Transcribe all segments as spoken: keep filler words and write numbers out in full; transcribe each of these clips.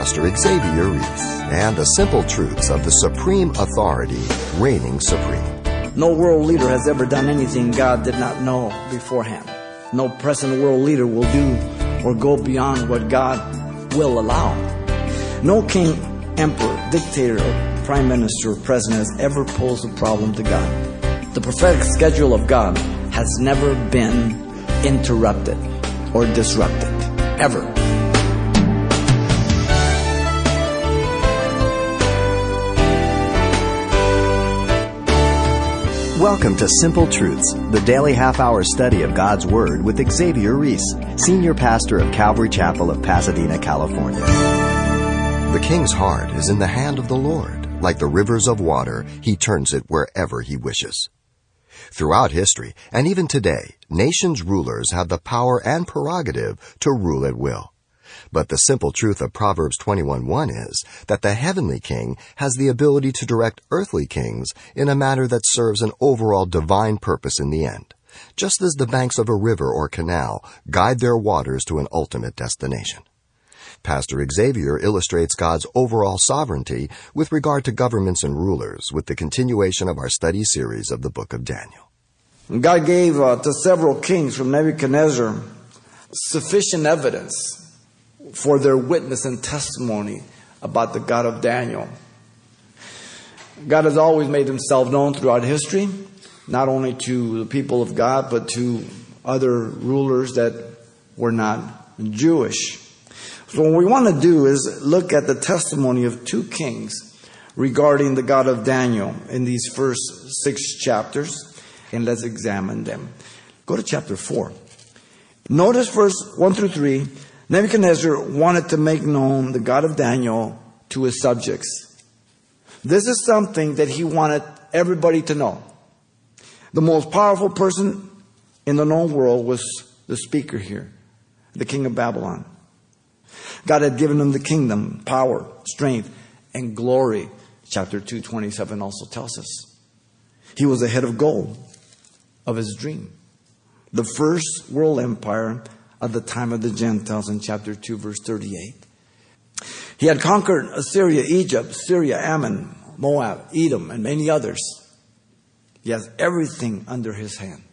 Pastor Xavier Reese and the simple truths of the supreme authority reigning supreme. No world leader has ever done anything God did not know beforehand. No present world leader will do or go beyond what God will allow. No king, emperor, dictator, or prime minister, or president has ever posed a problem to God. The prophetic schedule of God has never been interrupted or disrupted, ever. Welcome to Simple Truths, the daily half-hour study of God's Word with Xavier Reese, Senior Pastor of Calvary Chapel of Pasadena, California. The king's heart is in the hand of the Lord. Like the rivers of water, he turns it wherever he wishes. Throughout history, and even today, nations' rulers have the power and prerogative to rule at will. But the simple truth of Proverbs twenty-one one is that the heavenly king has the ability to direct earthly kings in a manner that serves an overall divine purpose in the end, just as the banks of a river or canal guide their waters to an ultimate destination. Pastor Xavier illustrates God's overall sovereignty with regard to governments and rulers with the continuation of our study series of the book of Daniel. God gave uh, to several kings from Nebuchadnezzar sufficient evidence for their witness and testimony about the God of Daniel. God has always made himself known throughout history, not only to the people of God, but to other rulers that were not Jewish. So what we want to do is look at the testimony of two kings regarding the God of Daniel in these first six chapters, and let's examine them. Go to chapter four. Notice verse one through three. Nebuchadnezzar wanted to make known the God of Daniel to his subjects. This is something that he wanted everybody to know. The most powerful person in the known world was the speaker here, the king of Babylon. God had given him the kingdom, power, strength, and glory. Chapter two twenty-seven also tells us. He was the head of gold of his dream. The first world empire at the time of the Gentiles in chapter two, verse thirty-eight. He had conquered Assyria, Egypt, Syria, Ammon, Moab, Edom, and many others. He has everything under his hand.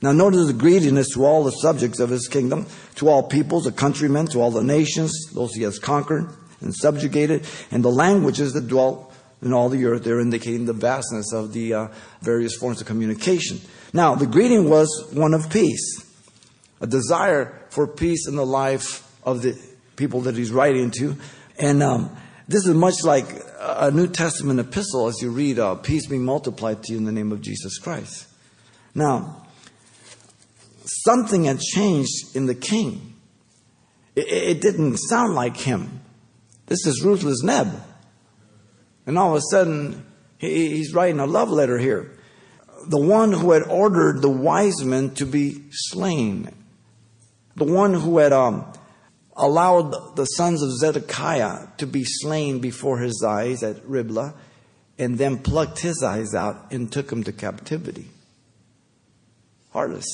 Now notice the greediness to all the subjects of his kingdom, to all peoples, the countrymen, to all the nations, those he has conquered and subjugated, and the languages that dwell in all the earth. They're indicating the vastness of the uh, various forms of communication. Now the greeting was one of peace. A desire for peace in the life of the people that he's writing to. And um, this is much like a New Testament epistle as you read, uh, peace be multiplied to you in the name of Jesus Christ. Now, something had changed in the king. It, it didn't sound like him. This is ruthless Neb. And all of a sudden, he, he's writing a love letter here. The one who had ordered the wise men to be slain. The one who had um, allowed the sons of Zedekiah to be slain before his eyes at Riblah, and then plucked his eyes out and took him to captivity. Heartless.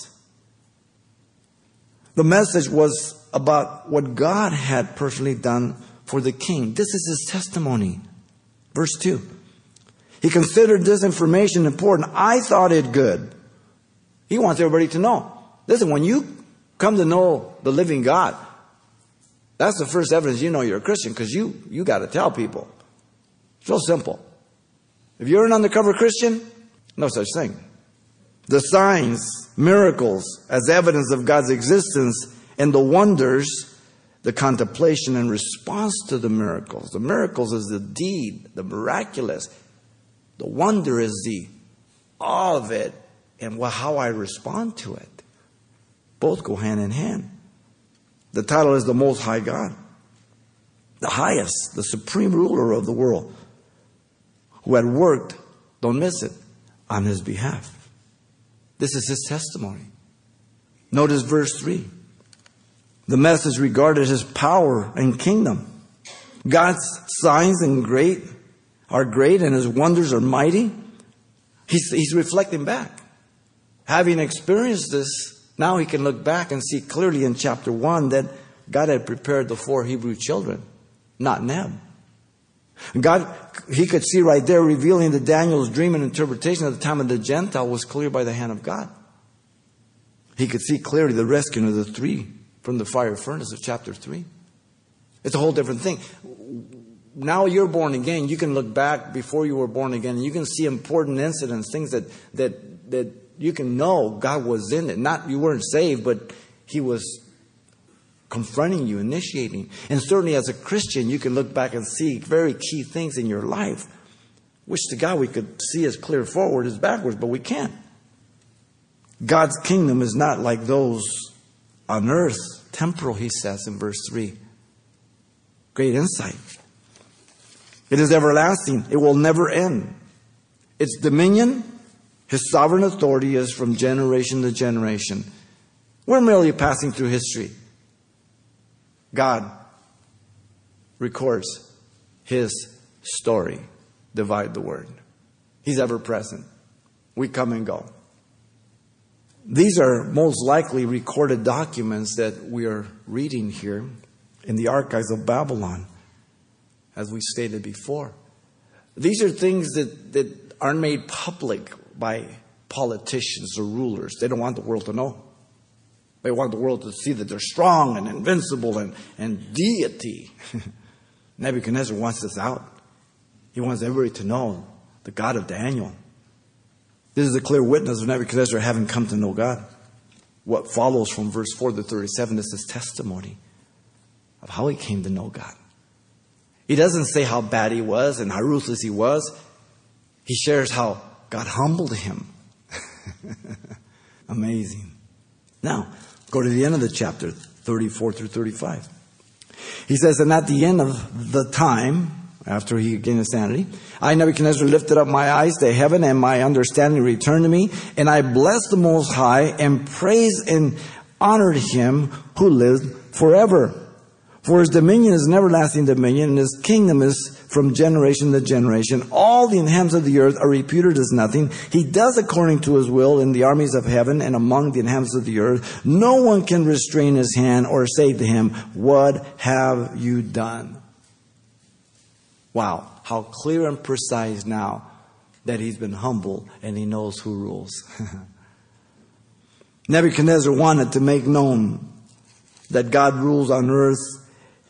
The message was about what God had personally done for the king. This is his testimony. Verse two. He considered this information important. I thought it good. He wants everybody to know. Listen, when you come to know the living God, that's the first evidence you know you're a Christian, because you, you got to tell people. It's real simple. If you're an undercover Christian, no such thing. The signs, miracles, as evidence of God's existence, and the wonders, the contemplation and response to the miracles. The miracles is the deed, the miraculous. The wonder is the awe of it and how I respond to it. Both go hand in hand. The title is the Most High God, the highest, the supreme ruler of the world, who had worked, don't miss it, on his behalf. This is his testimony. Notice verse three. The message regarded his power and kingdom. God's signs and great are great, and his wonders are mighty. He's, he's reflecting back. Having experienced this, now he can look back and see clearly in chapter one that God had prepared the four Hebrew children not Neb. God, he could see right there, revealing that Daniel's dream and interpretation at the time of the Gentile was clear by the hand of God. He could see clearly the rescuing of the three from the fire furnace of chapter three. It's a whole different thing. Now you're born again. You can look back before you were born again, and you can see important incidents, things that that that you can know God was in it. Not you weren't saved, but he was confronting you, initiating. And certainly as a Christian, you can look back and see very key things in your life, which to God we could see as clear forward as backwards, but we can't. God's kingdom is not like those on earth, temporal, he says in verse three. Great insight. It is everlasting. It will never end. Its dominion, his sovereign authority, is from generation to generation. We're merely passing through history. God records his story. Divide the word. He's ever present. We come and go. These are most likely recorded documents that we are reading here in the archives of Babylon, as we stated before. These are things that, that aren't made public by politicians or rulers. They don't want the world to know. They want the world to see that they're strong and invincible and, and deity. Nebuchadnezzar wants this out. He wants everybody to know the God of Daniel. This is a clear witness of Nebuchadnezzar having come to know God. What follows from verse four to thirty-seven is his testimony of how he came to know God. He doesn't say how bad he was and how ruthless he was. He shares how God humbled him. Amazing. Now, go to the end of the chapter, thirty-four through thirty-five. He says, and at the end of the time, after he gained insanity, I, Nebuchadnezzar, lifted up my eyes to heaven, and my understanding returned to me, and I blessed the Most High and praised and honored him who lived forever. For his dominion is an everlasting dominion, and his kingdom is from generation to generation. All the inhabitants of the earth are reputed as nothing. He does according to his will in the armies of heaven and among the inhabitants of the earth. No one can restrain his hand or say to him, what have you done? Wow, how clear and precise now that he's been humble and he knows who rules. Nebuchadnezzar wanted to make known that God rules on earth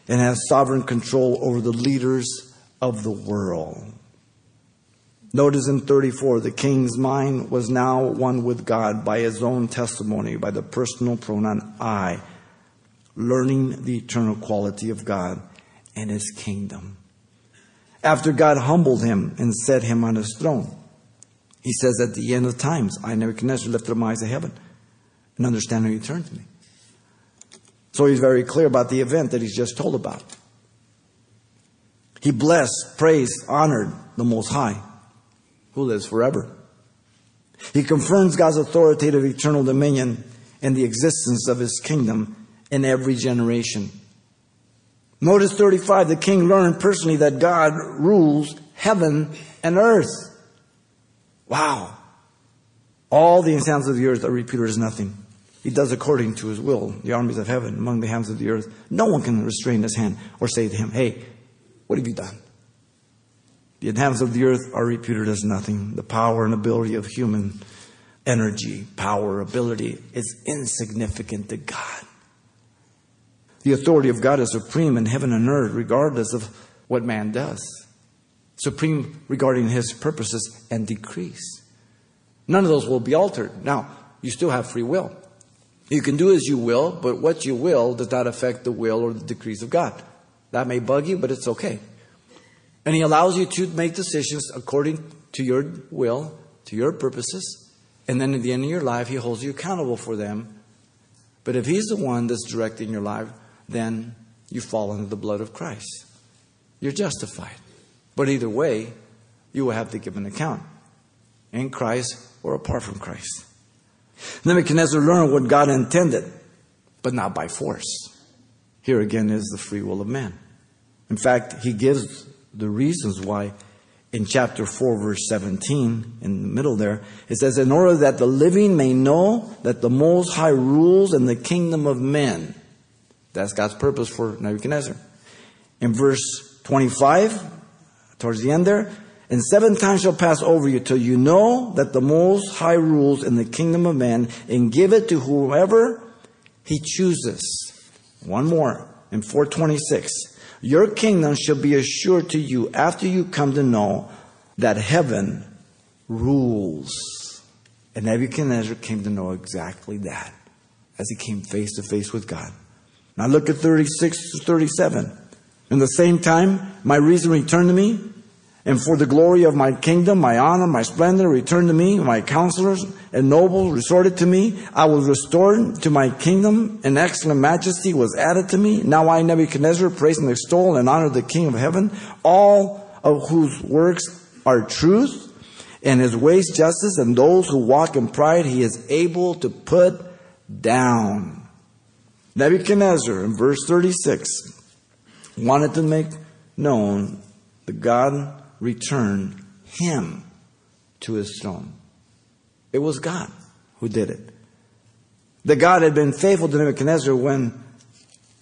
and has sovereign control over the leaders of the world. Notice in thirty-four, the king's mind was now one with God by his own testimony, by the personal pronoun I, learning the eternal quality of God and his kingdom. After God humbled him and set him on his throne, he says at the end of times, I, Nebuchadnezzar, lifted up my eyes to heaven and understanding returned to me. So he's very clear about the event that he's just told about. He blessed, praised, honored the Most High, who lives forever. He confirms God's authoritative eternal dominion and the existence of his kingdom in every generation. Notice thirty-five, the king learned personally that God rules heaven and earth. Wow. All the inhabitants of the earth are reputed as nothing. He does according to his will, the armies of heaven, among the hands of the earth. No one can restrain his hand or say to him, hey, what have you done? The hands of the earth are reputed as nothing. The power and ability of human energy, power, ability is insignificant to God. The authority of God is supreme in heaven and earth, regardless of what man does. Supreme regarding his purposes and decrees. None of those will be altered. Now, you still have free will. You can do as you will, but what you will does not affect the will or the decrees of God. That may bug you, but it's okay. And he allows you to make decisions according to your will, to your purposes. And then at the end of your life, he holds you accountable for them. But if he's the one that's directing your life, then you fall under the blood of Christ. You're justified. But either way, you will have to give an account in Christ or apart from Christ. Nebuchadnezzar learned what God intended, but not by force. Here again is the free will of man. In fact, he gives the reasons why in chapter four, verse seventeen, in the middle there, it says, in order that the living may know that the Most High rules in the kingdom of men. That's God's purpose for Nebuchadnezzar. in verse twenty-five, towards the end there, and seven times shall pass over you till you know that the Most High rules in the kingdom of man and give it to whoever he chooses. One more in four twenty-six. Your kingdom shall be assured to you after you come to know that heaven rules. And Nebuchadnezzar came to know exactly that as he came face to face with God. Now look at thirty-six to thirty-seven. In the same time, my reason returned to me, and for the glory of my kingdom, my honor, my splendor returned to me. My counselors and nobles resorted to me. I was restored to my kingdom, and excellent majesty was added to me. Now I, Nebuchadnezzar, praise and extol and honor the King of heaven, all of whose works are truth, and his ways justice, and those who walk in pride he is able to put down. Nebuchadnezzar, in verse thirty-six, wanted to make known that God returned him to his throne. It was God who did it. That God had been faithful to Nebuchadnezzar when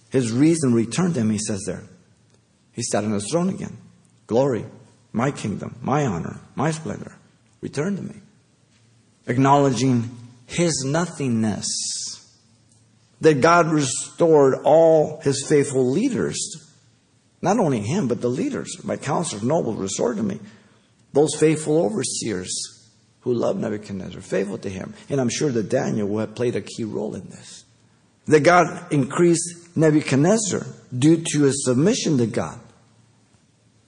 his reason returned to him, he says there. He sat on his throne again. Glory, my kingdom, my honor, my splendor, returned to me. Acknowledging his nothingness. That God restored all his faithful leaders. Not only him, but the leaders, my counselors, nobles, restored to me. Those faithful overseers who loved Nebuchadnezzar, faithful to him. And I'm sure that Daniel will have played a key role in this. That God increased Nebuchadnezzar due to his submission to God.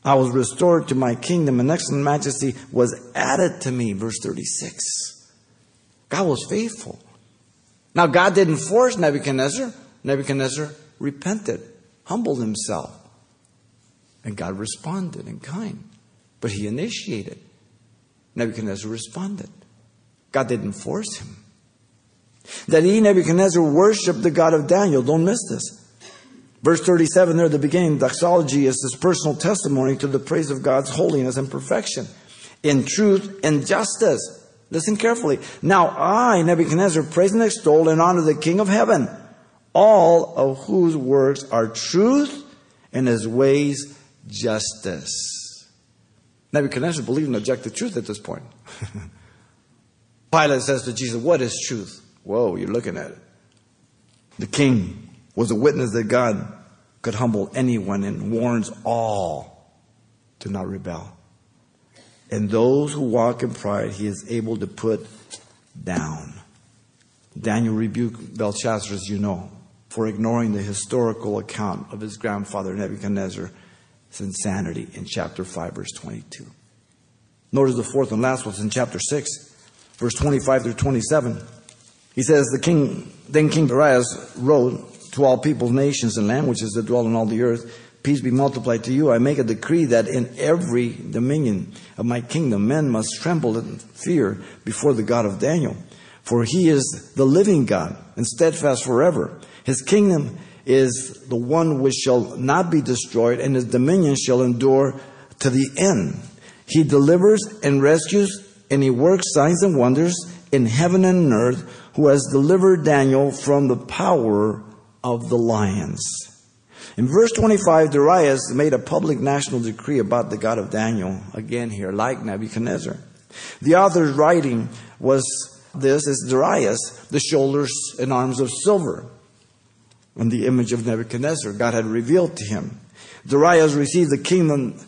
I was restored to my kingdom, and excellent majesty was added to me, verse thirty-six. God was faithful. Now, God didn't force Nebuchadnezzar. Nebuchadnezzar repented, humbled himself. And God responded in kind. But he initiated. Nebuchadnezzar responded. God didn't force him. That he, Nebuchadnezzar, worshiped the God of Daniel. Don't miss this. Verse thirty-seven there at the beginning. Doxology is his personal testimony to the praise of God's holiness and perfection. In truth and justice. Listen carefully. Now I, Nebuchadnezzar, praise and extol and honor the King of heaven. All of whose works are truth and his ways justice. Nebuchadnezzar believed in objective truth at this point. Pilate says to Jesus, what is truth? Whoa, you're looking at it. The king was a witness that God could humble anyone and warns all to not rebel. And those who walk in pride, he is able to put down. Daniel rebuked Belshazzar, as you know, for ignoring the historical account of his grandfather Nebuchadnezzar. It's insanity in chapter five, verse twenty-two. Notice the fourth and last one's in chapter six, verse twenty-five through twenty-seven. He says, the king, then King Darius wrote to all peoples, nations, and languages that dwell on all the earth, peace be multiplied to you. I make a decree that in every dominion of my kingdom, men must tremble and fear before the God of Daniel. For he is the living God and steadfast forever. His kingdom is the one which shall not be destroyed, and his dominion shall endure to the end. He delivers and rescues, and he works signs and wonders in heaven and earth, who has delivered Daniel from the power of the lions. In verse twenty-five, Darius made a public national decree about the God of Daniel, again here, like Nebuchadnezzar. The author's writing was this, is Darius, the shoulders and arms of silver. In the image of Nebuchadnezzar, God had revealed to him. Darius received the kingdom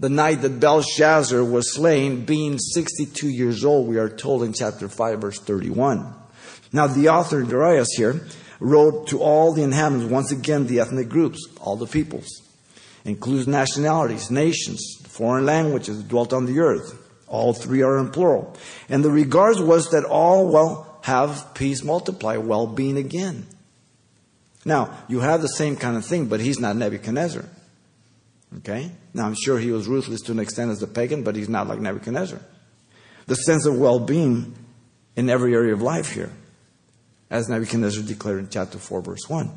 the night that Belshazzar was slain, being sixty-two years old, we are told in chapter five, verse thirty-one. Now, the author Darius here wrote to all the inhabitants, once again, the ethnic groups, all the peoples, includes nationalities, nations, foreign languages that dwelt on the earth. All three are in plural. And the regards was that all will have peace multiply, well-being again. Now, you have the same kind of thing, but he's not Nebuchadnezzar. Okay? Now, I'm sure he was ruthless to an extent as a pagan, but he's not like Nebuchadnezzar. The sense of well-being in every area of life here, as Nebuchadnezzar declared in chapter four, verse one.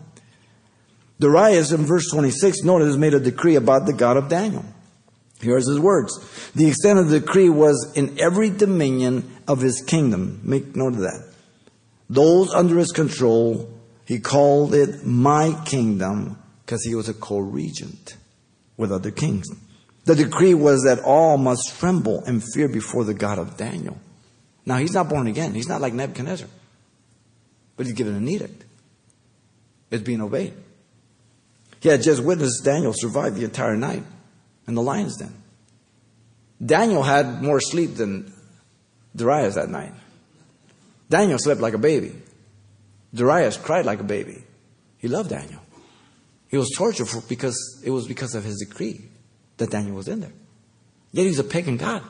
Darius, in verse twenty-six, notice, has made a decree about the God of Daniel. Here's his words. The extent of the decree was in every dominion of his kingdom. Make note of that. Those under his control. He called it my kingdom because he was a co-regent. with other kings. The decree was that all must tremble and fear before the God of Daniel. Now, he's not born again. He's not like Nebuchadnezzar. But he's given an edict. It's being obeyed. He had just witnessed Daniel survive the entire night in the lion's den. Daniel had more sleep than Darius that night. Daniel slept like a baby. Darius cried like a baby. He loved Daniel. He was tortured for, because it was because of his decree that Daniel was in there. Yet he's a pagan God.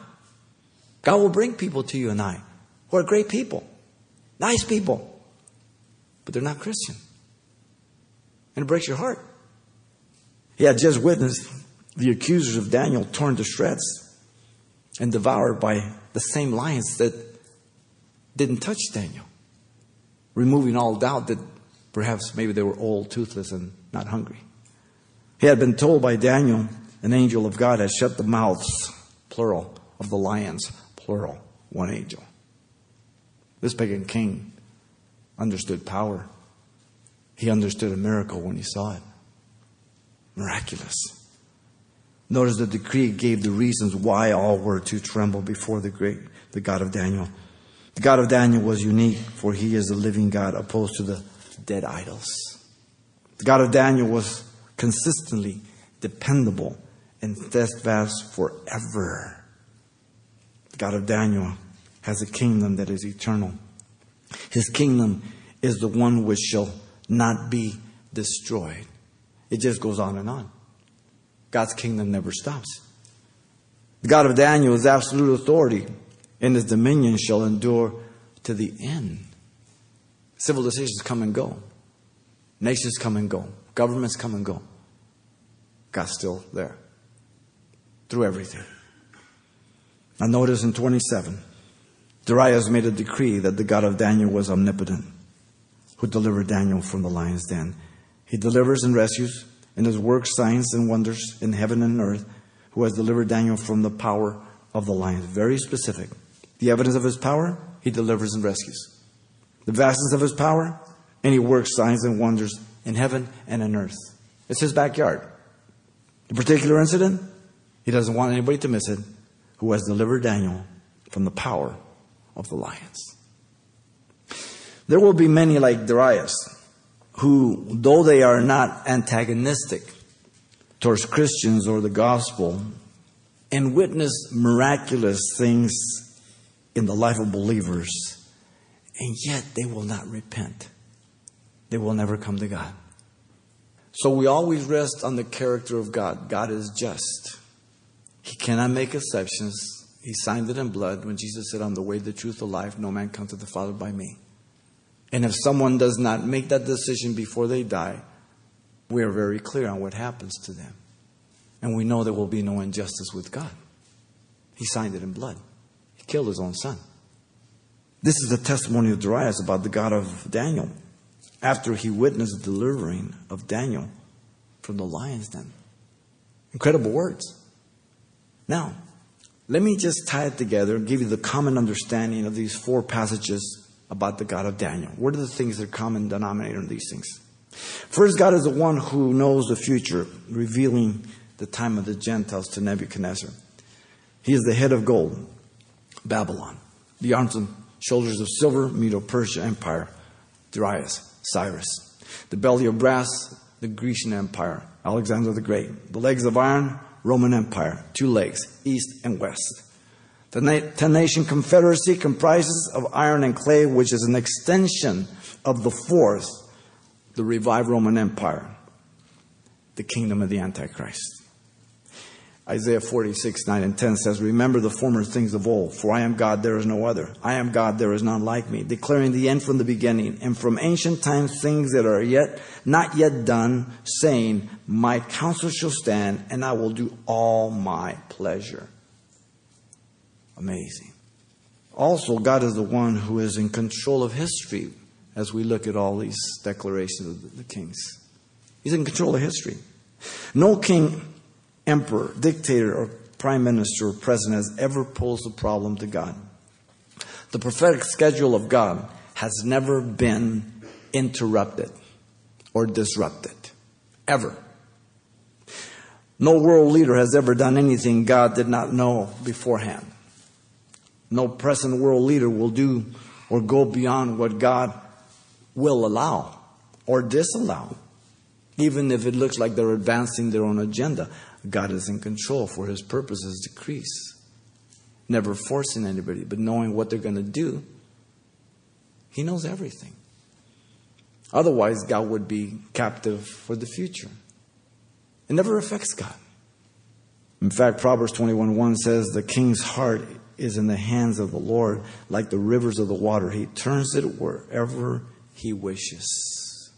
God will bring people to you and I who are great people, nice people, but they're not Christian. And it breaks your heart. He had just witnessed the accusers of Daniel torn to shreds and devoured by the same lions that didn't touch Daniel, removing all doubt that perhaps maybe they were old, toothless, and not hungry. He had been told by Daniel, an angel of God has shut the mouths, plural, of the lions, plural, one angel. This pagan king understood power. He understood a miracle when he saw it. Miraculous. Notice the decree gave the reasons why all were to tremble before the great, the God of Daniel. The God of Daniel was unique, for he is the living God opposed to the dead idols. The God of Daniel was consistently dependable and steadfast forever. The God of Daniel has a kingdom that is eternal. His kingdom is the one which shall not be destroyed. It just goes on and on. God's kingdom never stops. The God of Daniel is absolute authority, and his dominion shall endure to the end. Civil decisions come and go. Nations come and go. Governments come and go. God's still there through everything. Now notice in twenty-seven, Darius made a decree that the God of Daniel was omnipotent, who delivered Daniel from the lion's den. He delivers and rescues in his works, signs, and wonders in heaven and earth, who has delivered Daniel from the power of the lions. Very specific. The evidence of his power, he delivers and rescues. The vastness of his power, and he works signs and wonders in heaven and in earth. It's his backyard. The particular incident, he doesn't want anybody to miss it, who has delivered Daniel from the power of the lions. There will be many like Darius, who, though they are not antagonistic towards Christians or the gospel, and witness miraculous things in the life of believers, and yet they will not repent. They will never come to God. So we always rest on the character of God. God is just. He cannot make exceptions. He signed it in blood when Jesus said, I'm the way, the truth, the life. No man comes to the Father by me. And if someone does not make that decision before they die, we are very clear on what happens to them. And we know there will be no injustice with God. He signed it in blood. He killed his own son. This is the testimony of Darius about the God of Daniel, after he witnessed the delivering of Daniel from the lion's den. Incredible words. Now, let me just tie it together and give you the common understanding of these four passages about the God of Daniel. What are the things that are common denominator in these things? First, God is the one who knows the future, revealing the time of the Gentiles to Nebuchadnezzar. He is the head of gold, Babylon. The arms and shoulders of silver, Medo-Persia Empire, Darius, Cyrus. The belly of brass, the Grecian Empire, Alexander the Great. The legs of iron, Roman Empire, two legs, east and west. The ten-nation confederacy comprises of iron and clay, which is an extension of the fourth, the revived Roman Empire, the kingdom of the Antichrist. Isaiah forty-six, nine and ten says, remember the former things of old, for I am God, there is no other. I am God, there is none like me, declaring the end from the beginning, and from ancient times things that are yet not yet done, saying, my counsel shall stand, and I will do all my pleasure. Amazing. Also, God is the one who is in control of history, as we look at all these declarations of the kings. He's in control of history. No king, emperor, dictator, or prime minister or president has ever posed a problem to God. The prophetic schedule of God has never been interrupted or disrupted, ever. No world leader has ever done anything God did not know beforehand. No present world leader will do or go beyond what God will allow or disallow. Even if it looks like they're advancing their own agenda, God is in control for His purposes decrease. Never forcing anybody, but knowing what they're going to do. He knows everything. Otherwise, God would be captive for the future. It never affects God. In fact, Proverbs twenty-one one says, the king's heart is in the hands of the Lord, like the rivers of the water. He turns it wherever He wishes.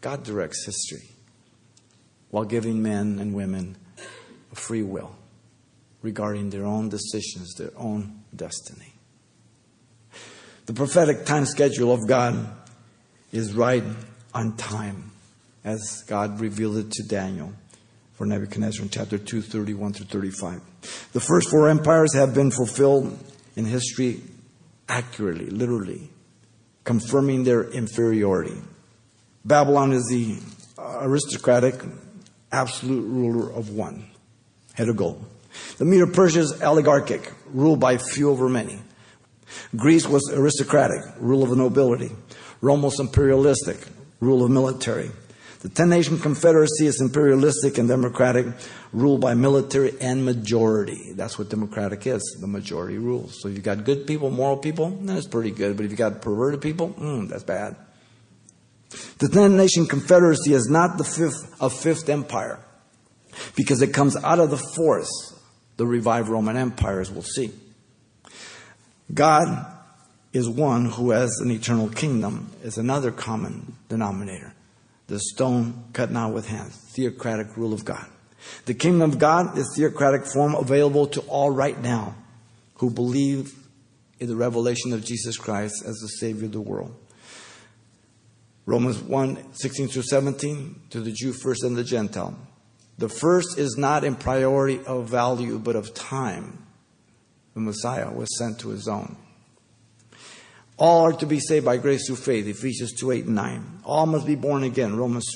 God directs history while giving men and women a free will regarding their own decisions, their own destiny. The prophetic time schedule of God is right on time, as God revealed it to Daniel for Nebuchadnezzar in chapter two, thirty-one through thirty-five. The first four empires have been fulfilled in history accurately, literally, confirming their inferiority. Babylon is the aristocratic, absolute ruler of one, head of gold. The Medo-Persia is oligarchic, ruled by few over many. Greece was aristocratic, rule of the nobility. Rome was imperialistic, rule of military. The ten-nation confederacy is imperialistic and democratic, ruled by military and majority. That's what democratic is, the majority rules. So if you've got good people, moral people, that's pretty good. But if you've got perverted people, mm, that's bad. The ten-nation confederacy is not the fifth of fifth empire, because it comes out of the fourth, the revived Roman Empire, as we'll see. God is one who has an eternal kingdom, is another common denominator. The stone cut not with hands, theocratic rule of God. The kingdom of God is theocratic form available to all right now who believe in the revelation of Jesus Christ as the Savior of the world. Romans one, sixteen through seventeen, to the Jew first and the Gentile. The first is not in priority of value, but of time. The Messiah was sent to His own. All are to be saved by grace through faith, Ephesians two, eight, and nine. All must be born again, Romans,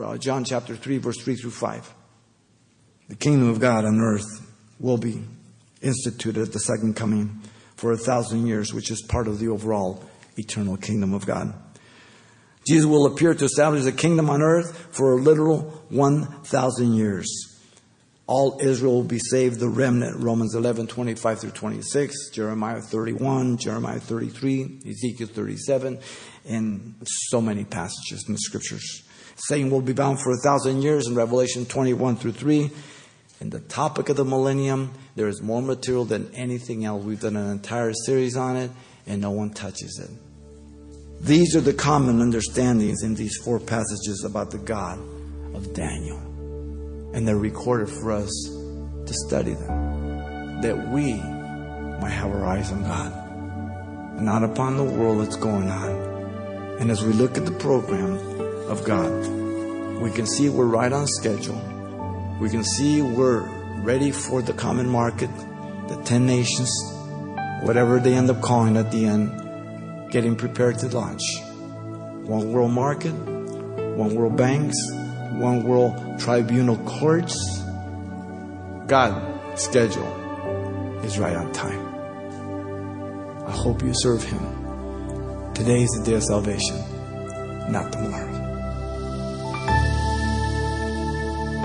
uh, John chapter three, verse three through five. The kingdom of God on earth will be instituted at the second coming for a thousand years, which is part of the overall eternal kingdom of God. Jesus will appear to establish the kingdom on earth for a literal one thousand years. All Israel will be saved, the remnant, Romans eleven, twenty-five through twenty-six, Jeremiah thirty-one, Jeremiah thirty-three, Ezekiel thirty-seven, and so many passages in the scriptures. Satan will be bound for a thousand years in Revelation twenty-one through three. And the topic of the millennium, there is more material than anything else. We've done an entire series on it, and no one touches it. These are the common understandings in these four passages about the God of Daniel. And they're recorded for us to study them, that we might have our eyes on God and not upon the world that's going on. And as we look at the program of God, we can see we're right on schedule. We can see we're ready for the common market, the ten nations, whatever they end up calling at the end, getting prepared to launch. One world market, one world banks, one world tribunal courts. God's schedule is right on time. I hope you serve Him. Today is the day of salvation, not tomorrow.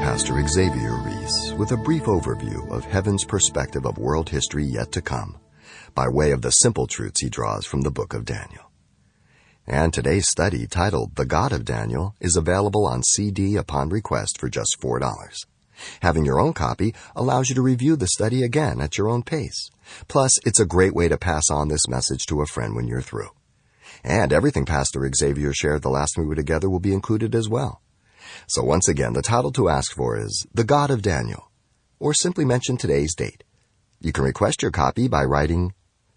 Pastor Xavier Reese with a brief overview of heaven's perspective of world history yet to come, by way of the simple truths he draws from the book of Daniel. And today's study, titled The God of Daniel, is available on C D upon request for just four dollars. Having your own copy allows you to review the study again at your own pace. Plus, it's a great way to pass on this message to a friend when you're through. And everything Pastor Xavier shared the last time we were together will be included as well. So once again, the title to ask for is The God of Daniel, or simply mention today's date. You can request your copy by writing